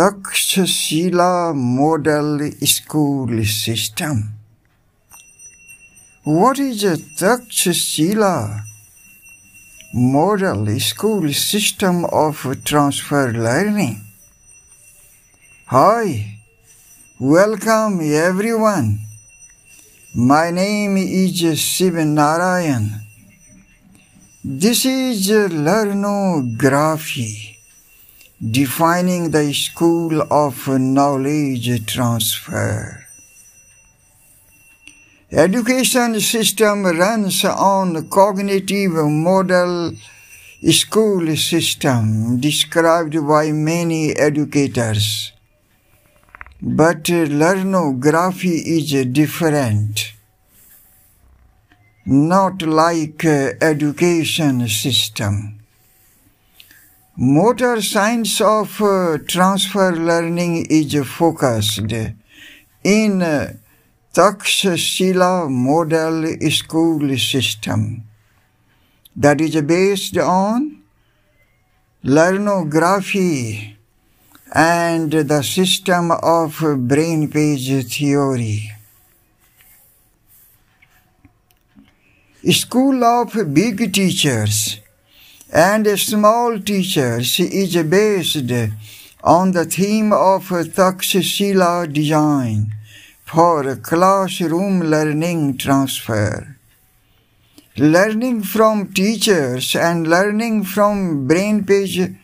Taxshila Model School System. What is a Taxshila Model School System of Transfer Learning? Hi, welcome everyone. My name is Sivan Narayan. This is Learnography, defining the school of knowledge transfer. Education system runs on cognitive model school system described by many educators. But learnography is different, not like education system. Motor science of transfer learning is focused in Taxshila Model School System that is based on learnography and the system of brainpage theory. School of big teachers and small teachers is based on the theme of Taxshila design for classroom learning transfer. Learning from teachers and learning from brainpage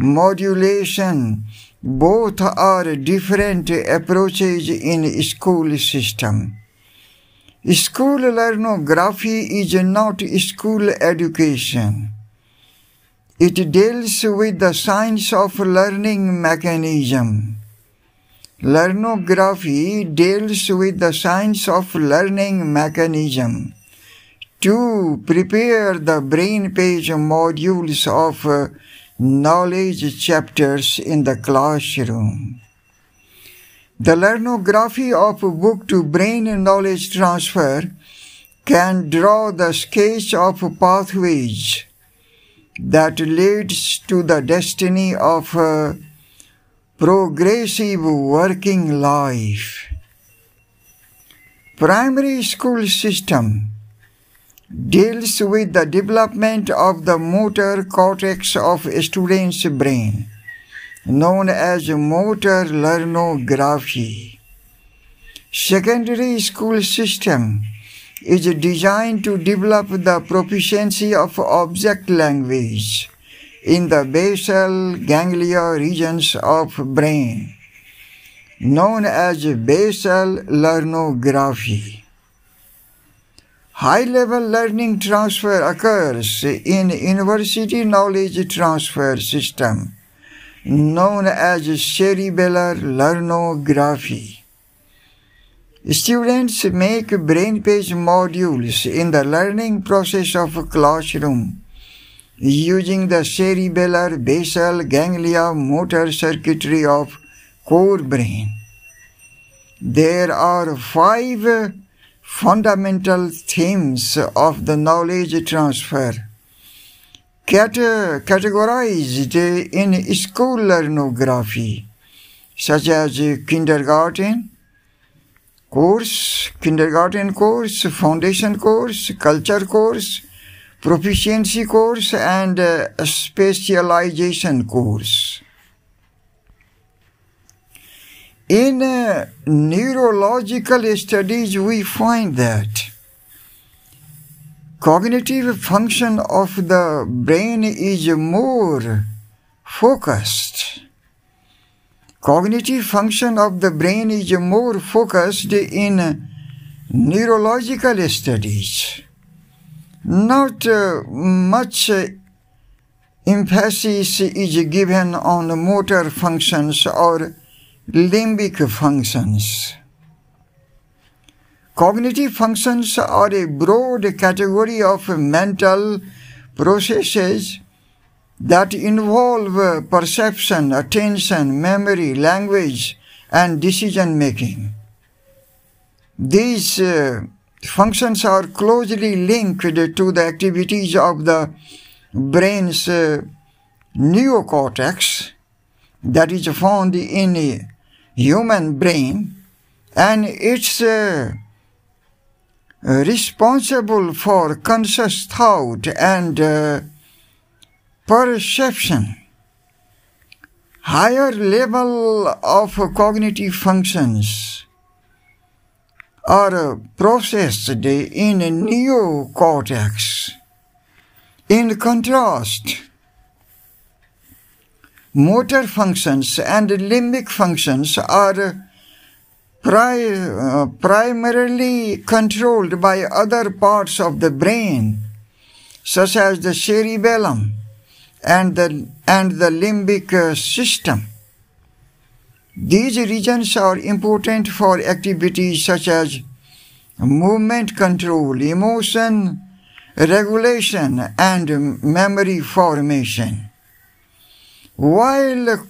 modulation both are different approaches in school system. School learnography is not school education. It deals with the science of learning mechanism. Learnography deals with the science of learning mechanism to prepare the brainpage modules of knowledge chapters in the classroom. The learnography of book-to-brain knowledge transfer can draw the sketch of pathways that leads to the destiny of a progressive working life. Primary school system deals with the development of the motor cortex of a student's brain, known as motor learnography. Secondary school system is designed to develop the proficiency of object language in the basal ganglia regions of brain, known as basal learnography. High-level learning transfer occurs in university knowledge transfer system, known as cerebellar learnography. Students make brainpage modules in the learning process of a classroom using the cerebellar basal ganglia motor circuitry of core brain. There are 5 fundamental themes of the knowledge transfer categorized in school learnography, such as kindergarten course, foundation course, culture course, proficiency course, and specialization course. In neurological studies, we find that cognitive function of the brain is more focused. Cognitive function of the brain is more focused in neurological studies. Not much emphasis is given on motor functions or limbic functions. Cognitive functions are a broad category of mental processes that involve perception, attention, memory, language, and decision-making. These functions are closely linked to the activities of the brain's neocortex, that is found in human brain, and it's responsible for conscious thought and perception. Higher level of cognitive functions are processed in neocortex. In contrast, motor functions and limbic functions are primarily controlled by other parts of the brain, such as the cerebellum and the limbic system. These regions are important for activities such as movement control, emotion regulation, and memory formation. While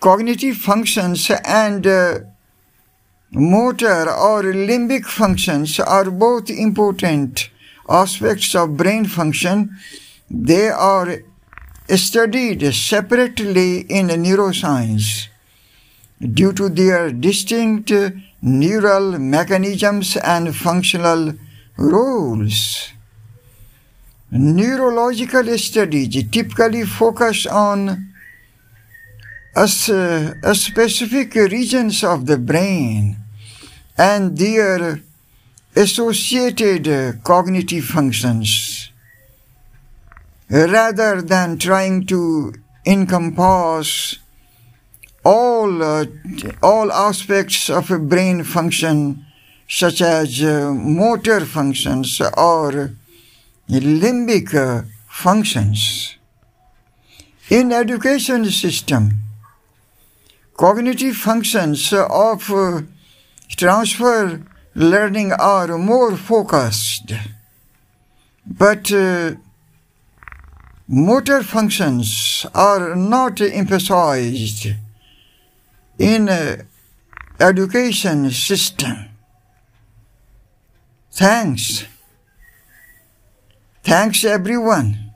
cognitive functions and motor or limbic functions are both important aspects of brain function, they are studied separately in neuroscience due to their distinct neural mechanisms and functional roles. Neurological studies typically focus on specific regions of the brain and their associated cognitive functions, rather than trying to encompass all aspects of a brain function, such as motor functions or limbic functions. In education system, cognitive functions of transfer learning are more focused, but motor functions are not emphasized in education system. Thanks everyone.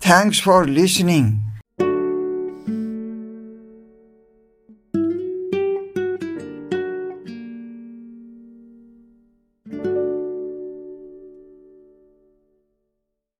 Thanks for listening.